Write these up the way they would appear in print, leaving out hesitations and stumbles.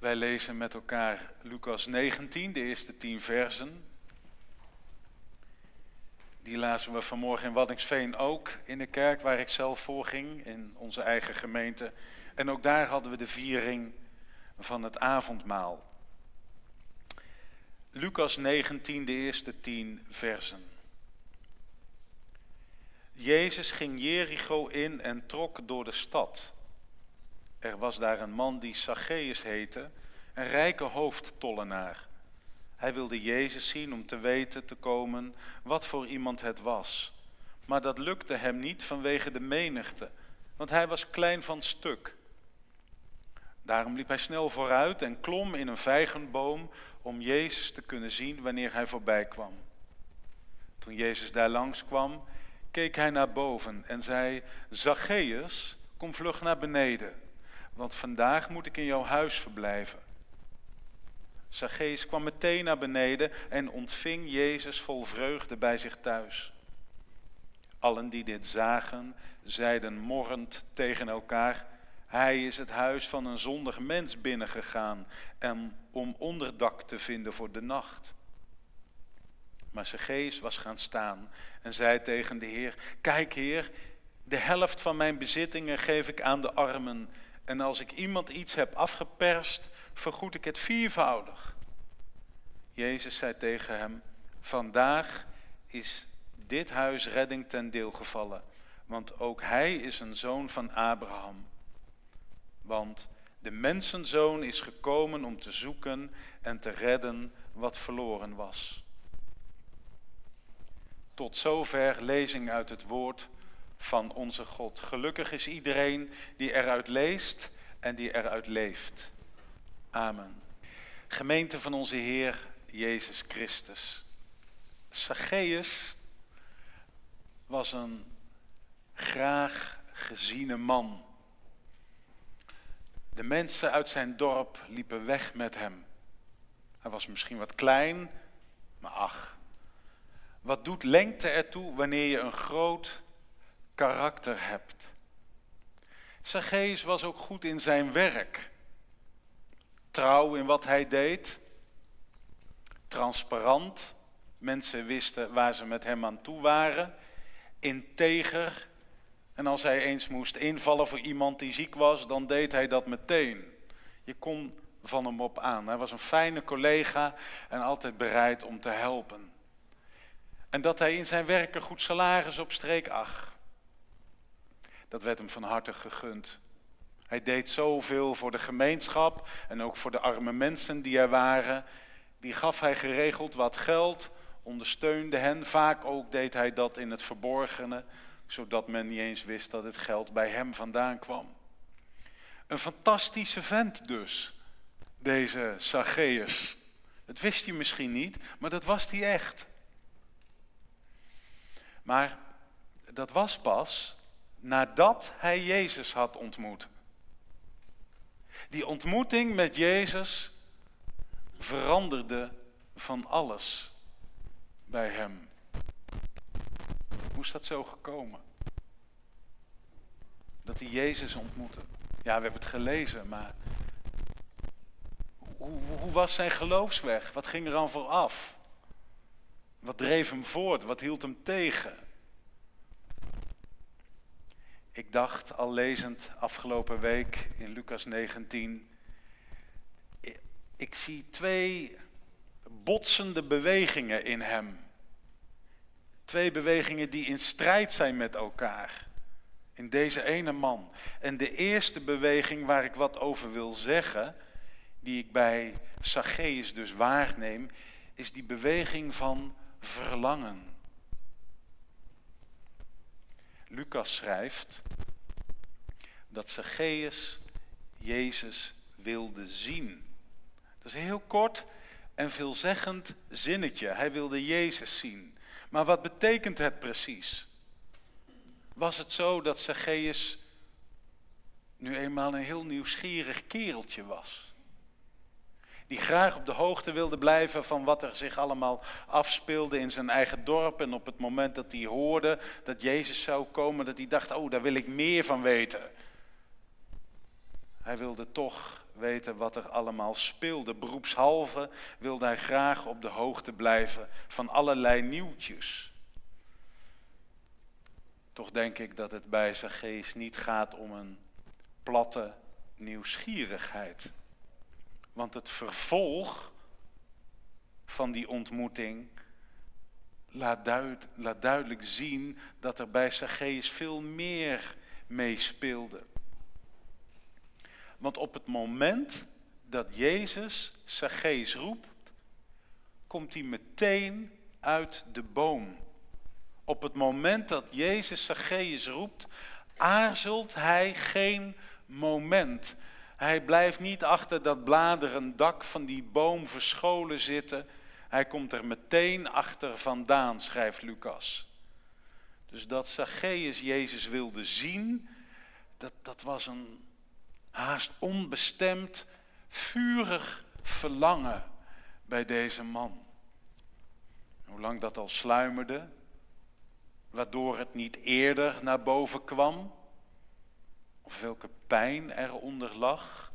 Wij lezen met elkaar Lucas 19, de eerste 10 versen. Die lazen we vanmorgen in Waddinxveen ook in de kerk waar ik zelf voorging, in onze eigen gemeente. En ook daar hadden we de viering van het avondmaal. Lucas 19, de eerste 10 versen. Jezus ging Jericho in en trok door de stad. Er was daar een man die Zacheüs heette, een rijke hoofdtollenaar. Hij wilde Jezus zien om te weten te komen wat voor iemand het was. Maar dat lukte hem niet vanwege de menigte, want hij was klein van stuk. Daarom liep hij snel vooruit en klom in een vijgenboom om Jezus te kunnen zien wanneer hij voorbij kwam. Toen Jezus daar langs kwam, keek hij naar boven en zei: Zacheüs, kom vlug naar beneden, want vandaag moet ik in jouw huis verblijven. Zacheüs kwam meteen naar beneden en ontving Jezus vol vreugde bij zich thuis. Allen die dit zagen, zeiden morrend tegen elkaar: hij is het huis van een zondig mens binnengegaan en om onderdak te vinden voor de nacht. Maar Zacheüs was gaan staan en zei tegen de Heer: kijk Heer, de helft van mijn bezittingen geef ik aan de armen. En als ik iemand iets heb afgeperst, vergoed ik het 4-voudig. Jezus zei tegen hem: vandaag is dit huis redding ten deel gevallen, want ook hij is een zoon van Abraham. Want de mensenzoon is gekomen om te zoeken en te redden wat verloren was. Tot zover lezing uit het woord van onze God. Gelukkig is iedereen die eruit leest en die eruit leeft. Amen. Gemeente van onze Heer Jezus Christus. Zacheüs was een graag geziene man. De mensen uit zijn dorp liepen weg met hem. Hij was misschien wat klein, maar ach. Wat doet lengte ertoe wanneer je een groot karakter hebt? Zacheüs was ook goed in zijn werk. Trouw in wat hij deed. Transparant. Mensen wisten waar ze met hem aan toe waren. Integer. En als hij eens moest invallen voor iemand die ziek was, dan deed hij dat meteen. Je kon van hem op aan. Hij was een fijne collega en altijd bereid om te helpen. En dat hij in zijn werk een goed salaris opstreek, ach, dat werd hem van harte gegund. Hij deed zoveel voor de gemeenschap en ook voor de arme mensen die er waren. Die gaf hij geregeld wat geld, ondersteunde hen. Vaak ook deed hij dat in het verborgene, zodat men niet eens wist dat het geld bij hem vandaan kwam. Een fantastische vent dus, deze Zacheüs. Dat wist hij misschien niet, maar dat was hij echt. Maar dat was pas nadat hij Jezus had ontmoet. Die ontmoeting met Jezus veranderde van alles bij hem. Hoe is dat zo gekomen? Dat hij Jezus ontmoette. Ja, we hebben het gelezen, maar hoe was zijn geloofsweg? Wat ging er aan vooraf? Wat dreef hem voort? Wat hield hem tegen? Ik dacht al lezend afgelopen week in Lucas 19, ik zie 2 botsende bewegingen in hem. 2 bewegingen die in strijd zijn met elkaar. In deze ene man. En de eerste beweging waar ik wat over wil zeggen, die ik bij Zacheüs dus waarneem, is die beweging van verlangen. Lucas schrijft dat Zacheüs Jezus wilde zien. Dat is een heel kort en veelzeggend zinnetje. Hij wilde Jezus zien. Maar wat betekent het precies? Was het zo dat Zacheüs nu eenmaal een heel nieuwsgierig kereltje was? Die graag op de hoogte wilde blijven van wat er zich allemaal afspeelde in zijn eigen dorp. En op het moment dat hij hoorde dat Jezus zou komen, dat hij dacht: oh, daar wil ik meer van weten. Hij wilde toch weten wat er allemaal speelde. Beroepshalve wilde hij graag op de hoogte blijven van allerlei nieuwtjes. Toch denk ik dat het bij Zacheüs niet gaat om een platte nieuwsgierigheid. Want het vervolg van die ontmoeting laat duidelijk zien dat er bij Zacheüs veel meer meespeelde. Want op het moment dat Jezus Zacheüs roept, komt hij meteen uit de boom. Op het moment dat Jezus Zacheüs roept, aarzelt hij geen moment. Hij blijft niet achter dat bladeren dak van die boom verscholen zitten. Hij komt er meteen achter vandaan, schrijft Lucas. Dus dat Zacheüs Jezus wilde zien, dat was een haast onbestemd, vurig verlangen bij deze man. Hoe lang dat al sluimerde, waardoor het niet eerder naar boven kwam, of welke pijn eronder lag,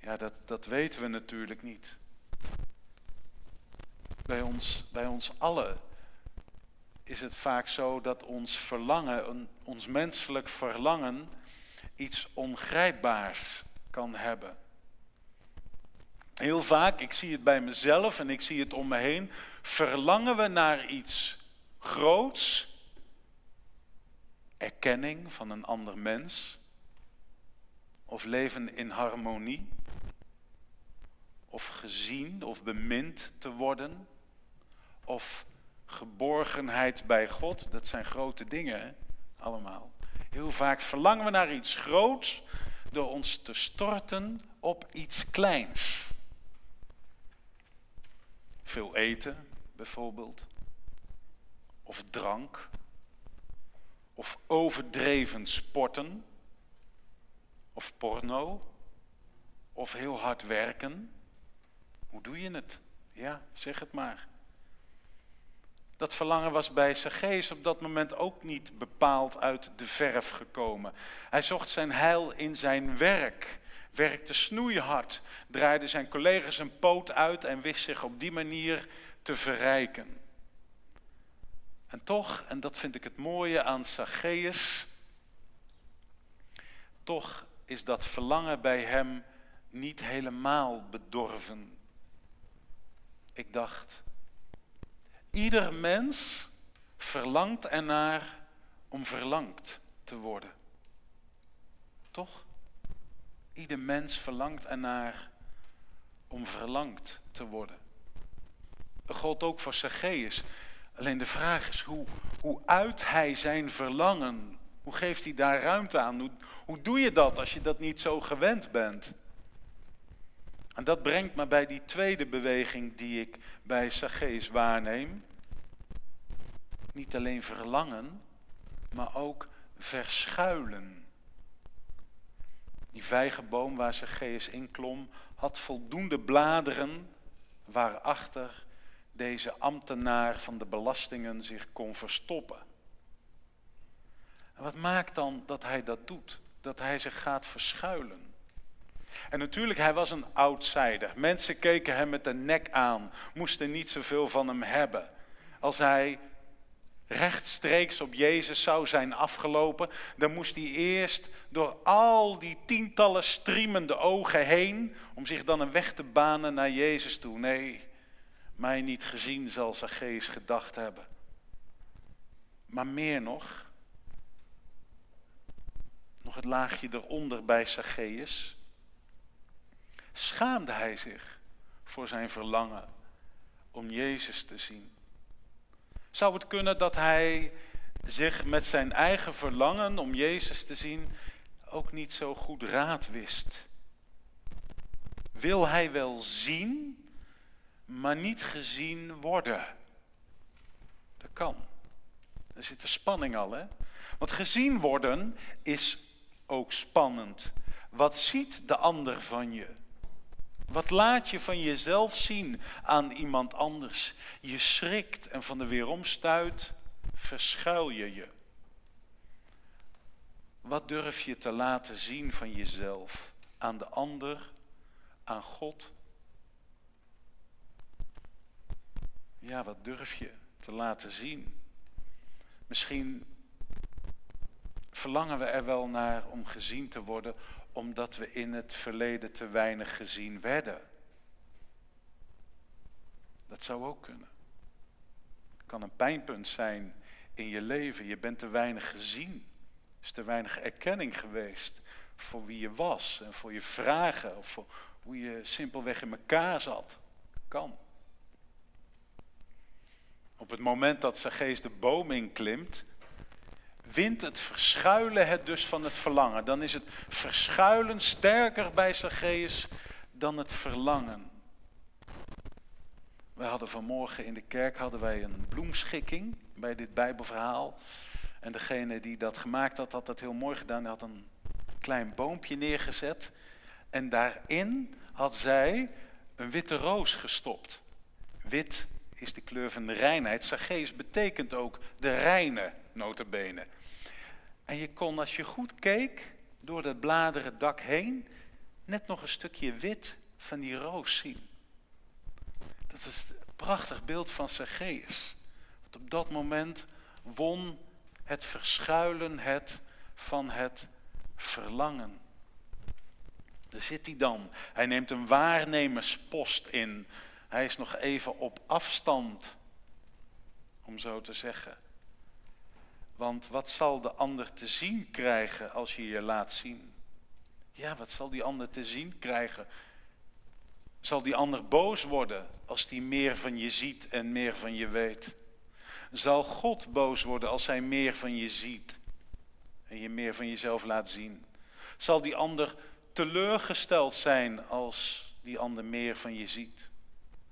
ja, dat weten we natuurlijk niet. Bij ons allen is het vaak zo dat ons verlangen, ons menselijk verlangen, iets ongrijpbaars kan hebben. Heel vaak, ik zie het bij mezelf en ik zie het om me heen, verlangen we naar iets groots, erkenning van een ander mens, of leven in harmonie, of gezien of bemind te worden, of geborgenheid bij God. Dat zijn grote dingen, hè? Allemaal. Heel vaak verlangen we naar iets groots door ons te storten op iets kleins. Veel eten bijvoorbeeld. Of drank. Of overdreven sporten. Of porno. Of heel hard werken. Hoe doe je het? Ja, zeg het maar. Dat verlangen was bij Zacheüs op dat moment ook niet bepaald uit de verf gekomen. Hij zocht zijn heil in zijn werk, werkte snoeihard, draaide zijn collega's een poot uit en wist zich op die manier te verrijken. En toch, en dat vind ik het mooie aan Zacheüs, toch is dat verlangen bij hem niet helemaal bedorven. Ik dacht, ieder mens verlangt ernaar om verlangd te worden. Toch? Ieder mens verlangt ernaar om verlangd te worden. Dat gold ook voor Zacheüs. Alleen de vraag is, hoe uit hij zijn verlangen? Hoe geeft hij daar ruimte aan? Hoe doe je dat als je dat niet zo gewend bent? En dat brengt me bij die tweede beweging die ik bij Zacheüs waarneem. Niet alleen verlangen, maar ook verschuilen. Die vijgenboom waar Zacheüs in klom had voldoende bladeren waarachter deze ambtenaar van de belastingen zich kon verstoppen. En wat maakt dan dat hij dat doet? Dat hij zich gaat verschuilen? En natuurlijk, hij was een outsider. Mensen keken hem met de nek aan, moesten niet zoveel van hem hebben. Als hij rechtstreeks op Jezus zou zijn afgelopen, dan moest hij eerst door al die tientallen striemende ogen heen, om zich dan een weg te banen naar Jezus toe. Nee, mij niet gezien zal Zacheüs gedacht hebben. Maar meer nog het laagje eronder bij Zacheüs. Schaamde hij zich voor zijn verlangen om Jezus te zien? Zou het kunnen dat hij zich met zijn eigen verlangen om Jezus te zien ook niet zo goed raad wist? Wil hij wel zien, maar niet gezien worden? Dat kan. Er zit de spanning al, hè? Want gezien worden is ook spannend. Wat ziet de ander van je? Wat laat je van jezelf zien aan iemand anders? Je schrikt en van de weeromstuit verschuil je je. Wat durf je te laten zien van jezelf aan de ander, aan God. Ja, wat durf je te laten zien? Misschien verlangen we er wel naar om gezien te worden, omdat we in het verleden te weinig gezien werden. Dat zou ook kunnen. Het kan een pijnpunt zijn in je leven. Je bent te weinig gezien. Er is te weinig erkenning geweest voor wie je was en voor je vragen of voor hoe je simpelweg in elkaar zat. Kan. Op het moment dat Zacheüs de boom inklimt, wint het verschuilen het dus van het verlangen. Dan is het verschuilen sterker bij Zacheüs dan het verlangen. We hadden vanmorgen in de kerk een bloemschikking bij dit Bijbelverhaal. En degene die dat gemaakt had, had dat heel mooi gedaan. Hij had een klein boompje neergezet. En daarin had zij een witte roos gestopt. Wit is de kleur van de reinheid. Zacheüs betekent ook de reine, nota bene. En je kon, als je goed keek, door dat bladeren dak heen, net nog een stukje wit van die roos zien. Dat is een prachtig beeld van Zacheüs. Want op dat moment won het verschuilen het van het verlangen. Daar zit hij dan. Hij neemt een waarnemerspost in. Hij is nog even op afstand, om zo te zeggen. Want wat zal de ander te zien krijgen als je je laat zien? Ja, wat zal die ander te zien krijgen? Zal die ander boos worden als die meer van je ziet en meer van je weet? Zal God boos worden als hij meer van je ziet en je meer van jezelf laat zien? Zal die ander teleurgesteld zijn als die ander meer van je ziet?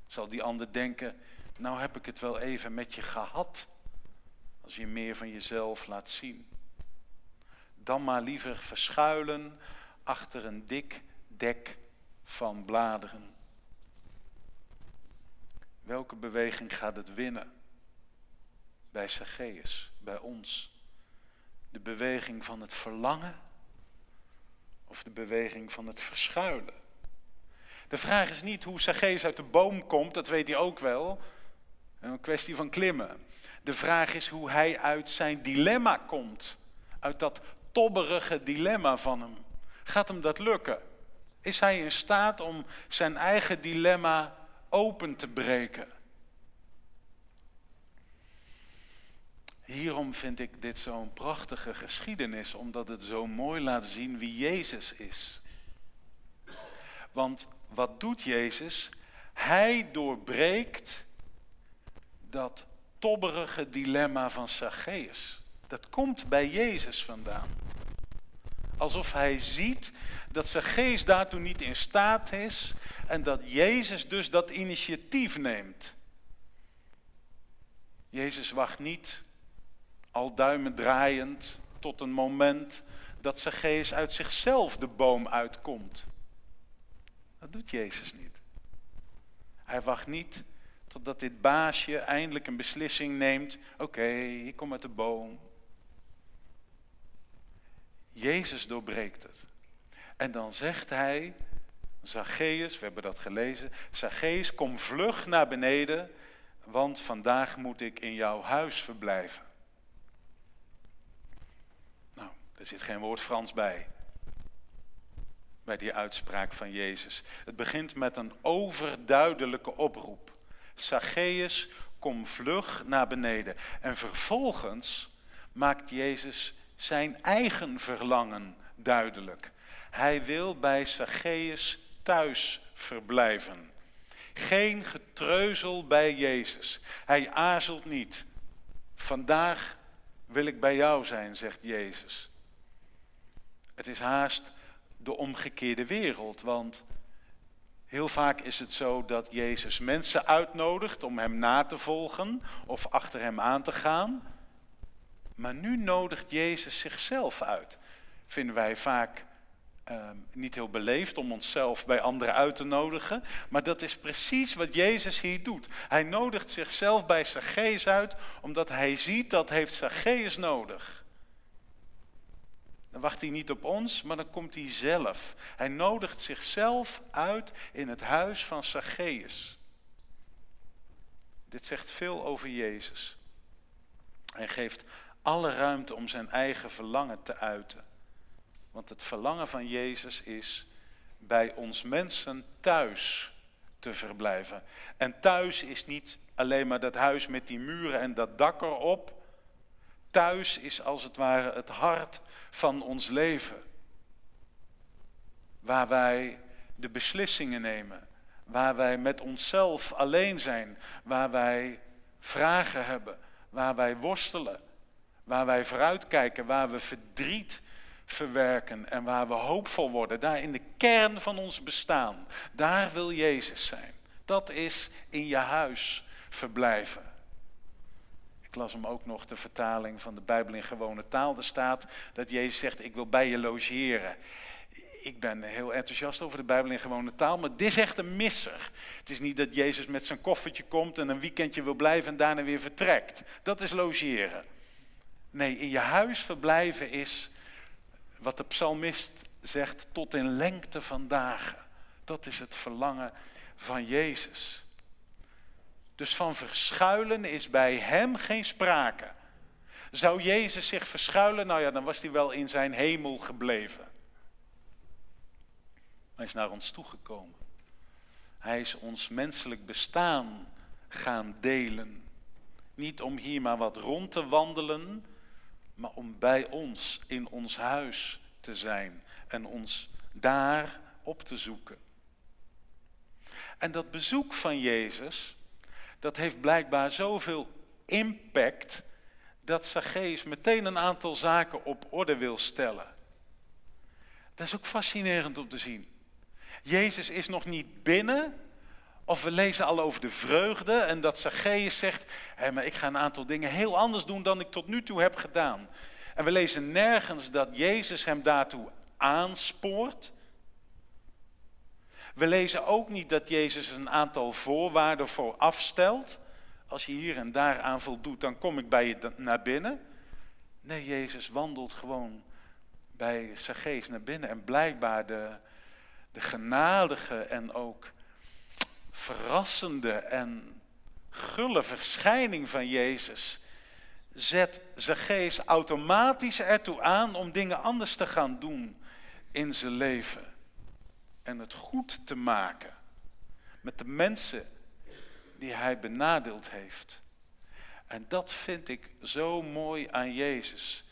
Zal die ander denken, nou heb ik het wel even met je gehad, als je meer van jezelf laat zien? Dan maar liever verschuilen achter een dik dek van bladeren. Welke beweging gaat het winnen? Bij Zacheüs, bij ons. De beweging van het verlangen of de beweging van het verschuilen? De vraag is niet hoe Zacheüs uit de boom komt, dat weet hij ook wel. Een kwestie van klimmen. De vraag is hoe hij uit zijn dilemma komt. Uit dat tobberige dilemma van hem. Gaat hem dat lukken? Is hij in staat om zijn eigen dilemma open te breken? Hierom vind ik dit zo'n prachtige geschiedenis, omdat het zo mooi laat zien wie Jezus is. Want wat doet Jezus? Hij doorbreekt dat tobberige dilemma van Zacheüs. Dat komt bij Jezus vandaan. Alsof hij ziet dat Zacheüs daartoe niet in staat is en dat Jezus dus dat initiatief neemt. Jezus wacht niet, al duimen draaiend, tot een moment dat Zacheüs uit zichzelf de boom uitkomt. Dat doet Jezus niet. Hij wacht niet totdat dit baasje eindelijk een beslissing neemt. Oké, ik kom uit de boom. Jezus doorbreekt het. En dan zegt hij, Zacheüs, we hebben dat gelezen. Zacheüs, kom vlug naar beneden, want vandaag moet ik in jouw huis verblijven. Nou, er zit geen woord Frans bij die uitspraak van Jezus. Het begint met een overduidelijke oproep. Zacheüs, kom vlug naar beneden. En vervolgens maakt Jezus zijn eigen verlangen duidelijk. Hij wil bij Zacheüs thuis verblijven. Geen getreuzel bij Jezus. Hij aarzelt niet. Vandaag wil ik bij jou zijn, zegt Jezus. Het is haast de omgekeerde wereld, want heel vaak is het zo dat Jezus mensen uitnodigt om hem na te volgen of achter hem aan te gaan. Maar nu nodigt Jezus zichzelf uit. Vinden wij vaak niet heel beleefd om onszelf bij anderen uit te nodigen. Maar dat is precies wat Jezus hier doet. Hij nodigt zichzelf bij Zacheüs uit, omdat hij ziet dat heeft Zacheüs nodig. Dan wacht hij niet op ons, maar dan komt hij zelf. Hij nodigt zichzelf uit in het huis van Zacheüs. Dit zegt veel over Jezus. Hij geeft alle ruimte om zijn eigen verlangen te uiten. Want het verlangen van Jezus is bij ons mensen thuis te verblijven. En thuis is niet alleen maar dat huis met die muren en dat dak erop. Thuis is als het ware het hart van ons leven. Waar wij de beslissingen nemen. Waar wij met onszelf alleen zijn. Waar wij vragen hebben. Waar wij worstelen. Waar wij vooruitkijken. Waar we verdriet verwerken. En waar we hoopvol worden. Daar in de kern van ons bestaan. Daar wil Jezus zijn. Dat is in je huis verblijven. Ik las hem ook nog, de vertaling van de Bijbel in gewone taal. Er staat dat Jezus zegt, ik wil bij je logeren. Ik ben heel enthousiast over de Bijbel in gewone taal, maar dit is echt een misser. Het is niet dat Jezus met zijn koffertje komt en een weekendje wil blijven en daarna weer vertrekt. Dat is logeren. Nee, in je huis verblijven is, wat de psalmist zegt, tot in lengte van dagen. Dat is het verlangen van Jezus. Dus van verschuilen is bij hem geen sprake. Zou Jezus zich verschuilen? Nou ja, dan was hij wel in zijn hemel gebleven. Hij is naar ons toegekomen. Hij is ons menselijk bestaan gaan delen. Niet om hier maar wat rond te wandelen, maar om bij ons, in ons huis te zijn. En ons daar op te zoeken. En dat bezoek van Jezus, dat heeft blijkbaar zoveel impact dat Zacheüs meteen een aantal zaken op orde wil stellen. Dat is ook fascinerend om te zien. Jezus is nog niet binnen, of we lezen al over de vreugde en dat Zacheüs zegt, hé, maar ik ga een aantal dingen heel anders doen dan ik tot nu toe heb gedaan. En we lezen nergens dat Jezus hem daartoe aanspoort. We lezen ook niet dat Jezus een aantal voorwaarden voor afstelt. Als je hier en daar aan voldoet, dan kom ik bij je naar binnen. Nee, Jezus wandelt gewoon bij Zacheüs naar binnen. En blijkbaar de genadige en ook verrassende en gulle verschijning van Jezus zet Zacheüs automatisch ertoe aan om dingen anders te gaan doen in zijn leven. En het goed te maken met de mensen die hij benadeeld heeft. En dat vind ik zo mooi aan Jezus.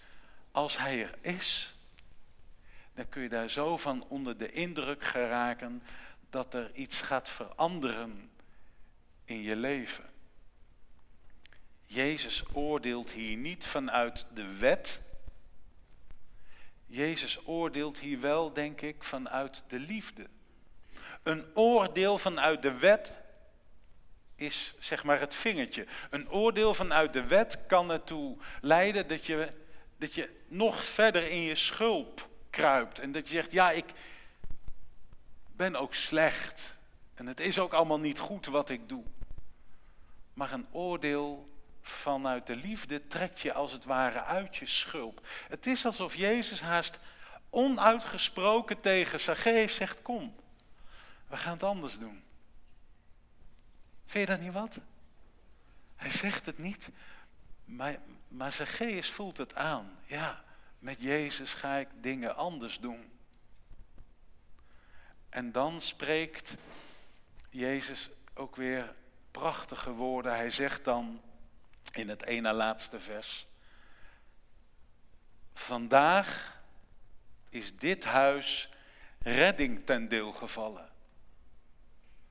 Als hij er is, dan kun je daar zo van onder de indruk geraken dat er iets gaat veranderen in je leven. Jezus oordeelt hier niet vanuit de wet. Jezus oordeelt hier wel, denk ik, vanuit de liefde. Een oordeel vanuit de wet is, zeg maar, het vingertje. Een oordeel vanuit de wet kan ertoe leiden dat je nog verder in je schulp kruipt. En dat je zegt, ja, ik ben ook slecht. En het is ook allemaal niet goed wat ik doe. Maar een oordeel vanuit de liefde trekt je als het ware uit je schulp. Het is alsof Jezus haast onuitgesproken tegen Zacheüs zegt, kom, we gaan het anders doen. Vind je dat niet wat? Hij zegt het niet, maar Zacheüs voelt het aan. Ja, met Jezus ga ik dingen anders doen. En dan spreekt Jezus ook weer prachtige woorden. Hij zegt dan, in het ene laatste vers, vandaag is dit huis redding ten deel gevallen.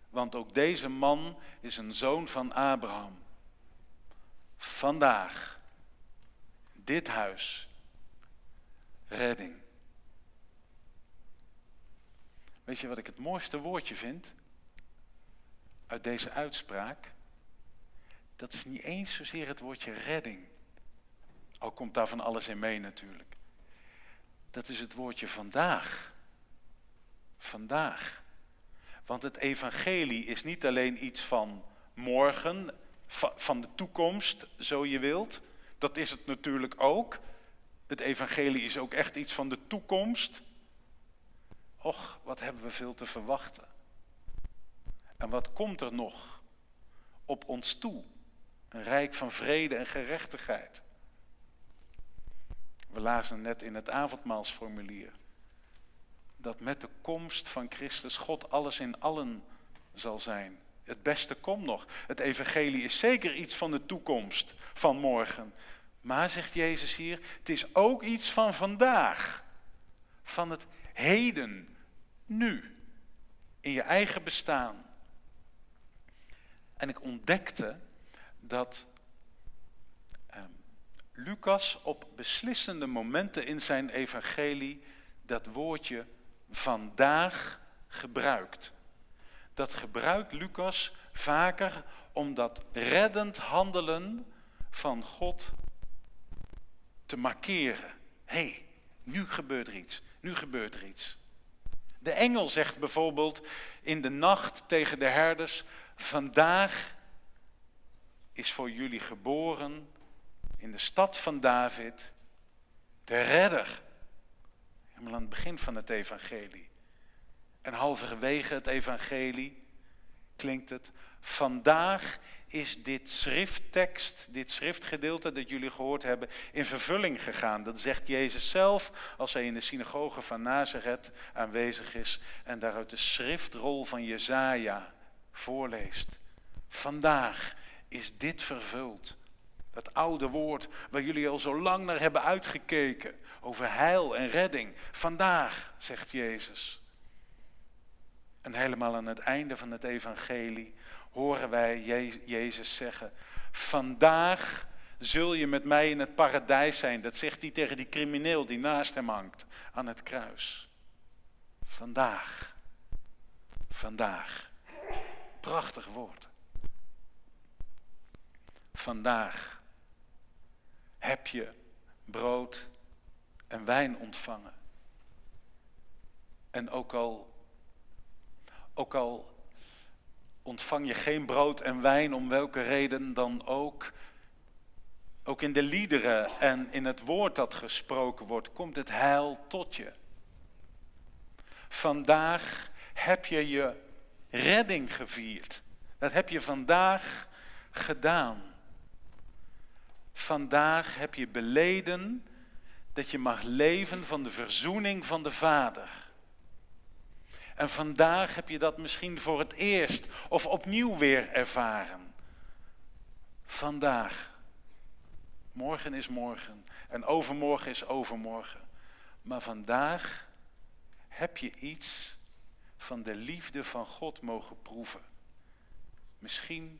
Want ook deze man is een zoon van Abraham. Vandaag, dit huis, redding. Weet je wat ik het mooiste woordje vind uit deze uitspraak? Dat is niet eens zozeer het woordje redding. Al komt daar van alles in mee natuurlijk. Dat is het woordje vandaag. Vandaag. Want het evangelie is niet alleen iets van morgen, van de toekomst, zo je wilt. Dat is het natuurlijk ook. Het evangelie is ook echt iets van de toekomst. Och, wat hebben we veel te verwachten. En wat komt er nog op ons toe? Een rijk van vrede en gerechtigheid. We lazen net in het avondmaalsformulier dat met de komst van Christus God alles in allen zal zijn. Het beste komt nog. Het evangelie is zeker iets van de toekomst van morgen. Maar, zegt Jezus hier, het is ook iets van vandaag. Van het heden, nu, in je eigen bestaan. En ik ontdekte dat Lucas op beslissende momenten in zijn evangelie dat woordje vandaag gebruikt. Dat gebruikt Lucas vaker om dat reddend handelen van God te markeren. Hé, nu gebeurt er iets, nu gebeurt er iets. De engel zegt bijvoorbeeld in de nacht tegen de herders: vandaag is voor jullie geboren in de stad van David de redder. Helemaal aan het begin van het evangelie. En halverwege het evangelie klinkt het: vandaag is dit schrifttekst, dit schriftgedeelte dat jullie gehoord hebben, in vervulling gegaan. Dat zegt Jezus zelf als hij in de synagoge van Nazareth aanwezig is en daaruit de schriftrol van Jezaja voorleest. Vandaag is dit vervuld. Dat oude woord waar jullie al zo lang naar hebben uitgekeken, over heil en redding. Vandaag, zegt Jezus. En helemaal aan het einde van het evangelie horen wij Jezus zeggen: vandaag zul je met mij in het paradijs zijn. Dat zegt hij tegen die crimineel die naast hem hangt aan het kruis. Vandaag. Vandaag. Prachtig woord. Vandaag heb je brood en wijn ontvangen. En ook al ontvang je geen brood en wijn, om welke reden dan ook in de liederen en in het woord dat gesproken wordt, komt het heil tot je. Vandaag heb je je redding gevierd. Dat heb je vandaag gedaan. Vandaag heb je beleden dat je mag leven van de verzoening van de Vader. En vandaag heb je dat misschien voor het eerst of opnieuw weer ervaren. Vandaag. Morgen is morgen en overmorgen is overmorgen. Maar vandaag heb je iets van de liefde van God mogen proeven. Misschien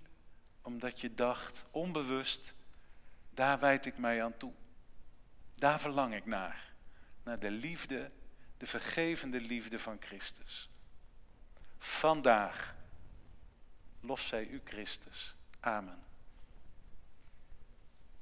omdat je dacht, onbewust, daar wijd ik mij aan toe. Daar verlang ik naar. Naar de liefde, de vergevende liefde van Christus. Vandaag, lof zij u Christus. Amen.